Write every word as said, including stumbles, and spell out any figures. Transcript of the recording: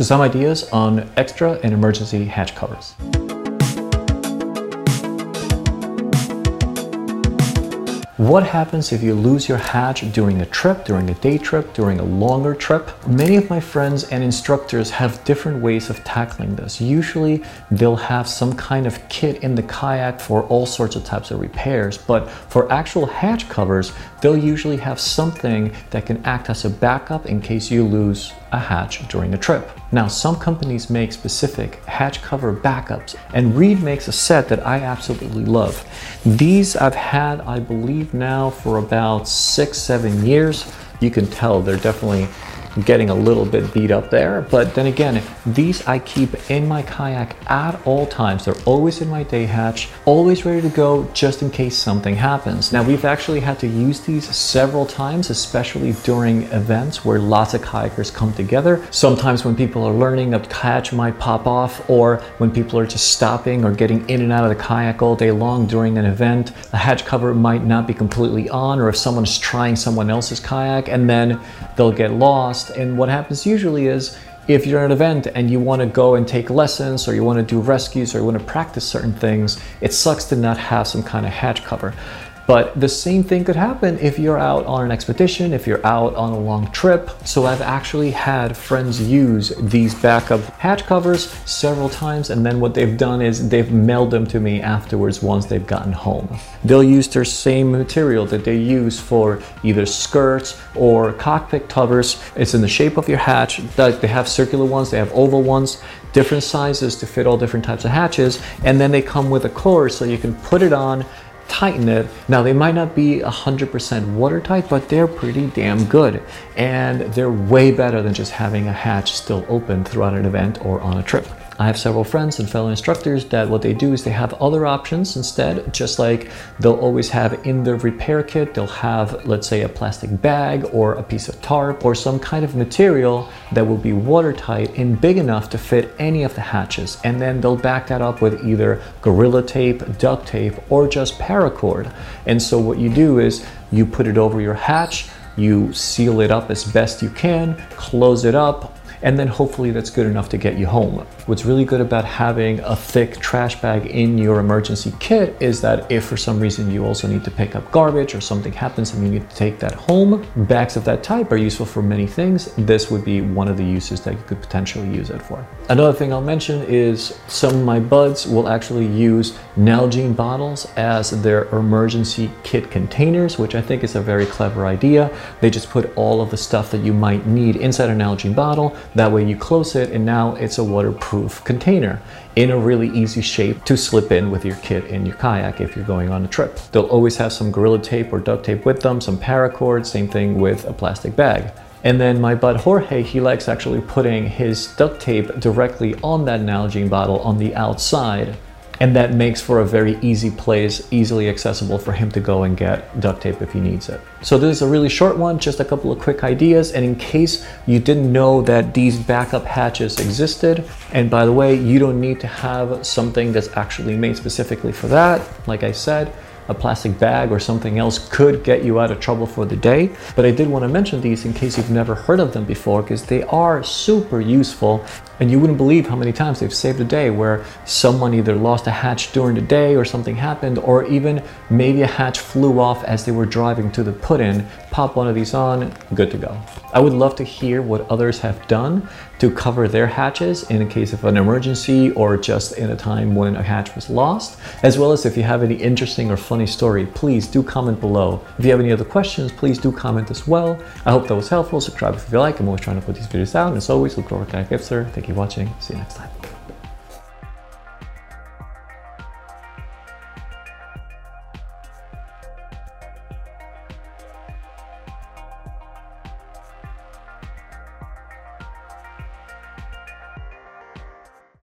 So some ideas on extra and emergency hatch covers. What happens if you lose your hatch during a trip, during a day trip, during a longer trip? Many of my friends and instructors have different ways of tackling this. Usually they'll have some kind of kit in the kayak for all sorts of types of repairs, but for actual hatch covers, they'll usually have something that can act as a backup in case you lose a hatch during a trip. Now, some companies make specific hatch cover backups, and Reed makes a set that I absolutely love. These I've had, I believe, now for about six, seven years. You can tell they're definitely getting a little bit beat up there, but then again, these I keep in my kayak at all times. They're always in my day hatch, always ready to go just in case something happens. Now, we've actually had to use these several times, especially during events where lots of kayakers come together. Sometimes when people are learning, a hatch might pop off, or when people are just stopping or getting in and out of the kayak all day long during an event, a hatch cover might not be completely on, or if someone's trying someone else's kayak, and then they'll get lost. And what happens usually is, if you're at an event and you want to go and take lessons, or you want to do rescues, or you want to practice certain things, it sucks to not have some kind of hatch cover. But the same thing could happen if you're out on an expedition, if you're out on a long trip. So I've actually had friends use these backup hatch covers several times, and then what they've done is they've mailed them to me afterwards once they've gotten home. They'll use their same material that they use for either skirts or cockpit covers. It's in the shape of your hatch. They have circular ones, they have oval ones, different sizes to fit all different types of hatches, and then they come with a cord so you can put it on, tighten it. Now, they might not be one hundred percent watertight, but they're pretty damn good, and they're way better than just having a hatch still open throughout an event or on a trip. I have several friends and fellow instructors that what they do is they have other options instead, just like they'll always have in their repair kit, they'll have, let's say, a plastic bag or a piece of tarp or some kind of material that will be watertight and big enough to fit any of the hatches. And then they'll back that up with either Gorilla Tape, duct tape, or just paracord. And so what you do is you put it over your hatch, you seal it up as best you can, close it up, and then hopefully that's good enough to get you home. What's really good about having a thick trash bag in your emergency kit is that if for some reason you also need to pick up garbage or something happens and you need to take that home, bags of that type are useful for many things. This would be one of the uses that you could potentially use it for. Another thing I'll mention is some of my buds will actually use Nalgene bottles as their emergency kit containers, which I think is a very clever idea. They just put all of the stuff that you might need inside a Nalgene bottle. That way you close it and now it's a waterproof container in a really easy shape to slip in with your kit in your kayak if you're going on a trip. They'll always have some Gorilla Tape or duct tape with them, some paracord, same thing with a plastic bag. And then my bud Jorge, he likes actually putting his duct tape directly on that Nalgene bottle on the outside. And that makes for a very easy place, easily accessible for him to go and get duct tape if he needs it. So this is a really short one, just a couple of quick ideas. And in case you didn't know that these backup hatches existed, and by the way, you don't need to have something that's actually made specifically for that. Like I said, a plastic bag or something else could get you out of trouble for the day. But I did want to mention these in case you've never heard of them before, because they are super useful. And you wouldn't believe how many times they've saved a day where someone either lost a hatch during the day or something happened, or even maybe a hatch flew off as they were driving to the put-in. Pop one of these on, good to go. I would love to hear what others have done to cover their hatches in the case of an emergency or just in a time when a hatch was lost, as well as if you have any interesting or funny story, please do comment below. If you have any other questions, please do comment as well. I hope that was helpful. Subscribe if you like. I'm always trying to put these videos out. And as always, look over at Kayak Hipster. Thank you for watching. See you next time.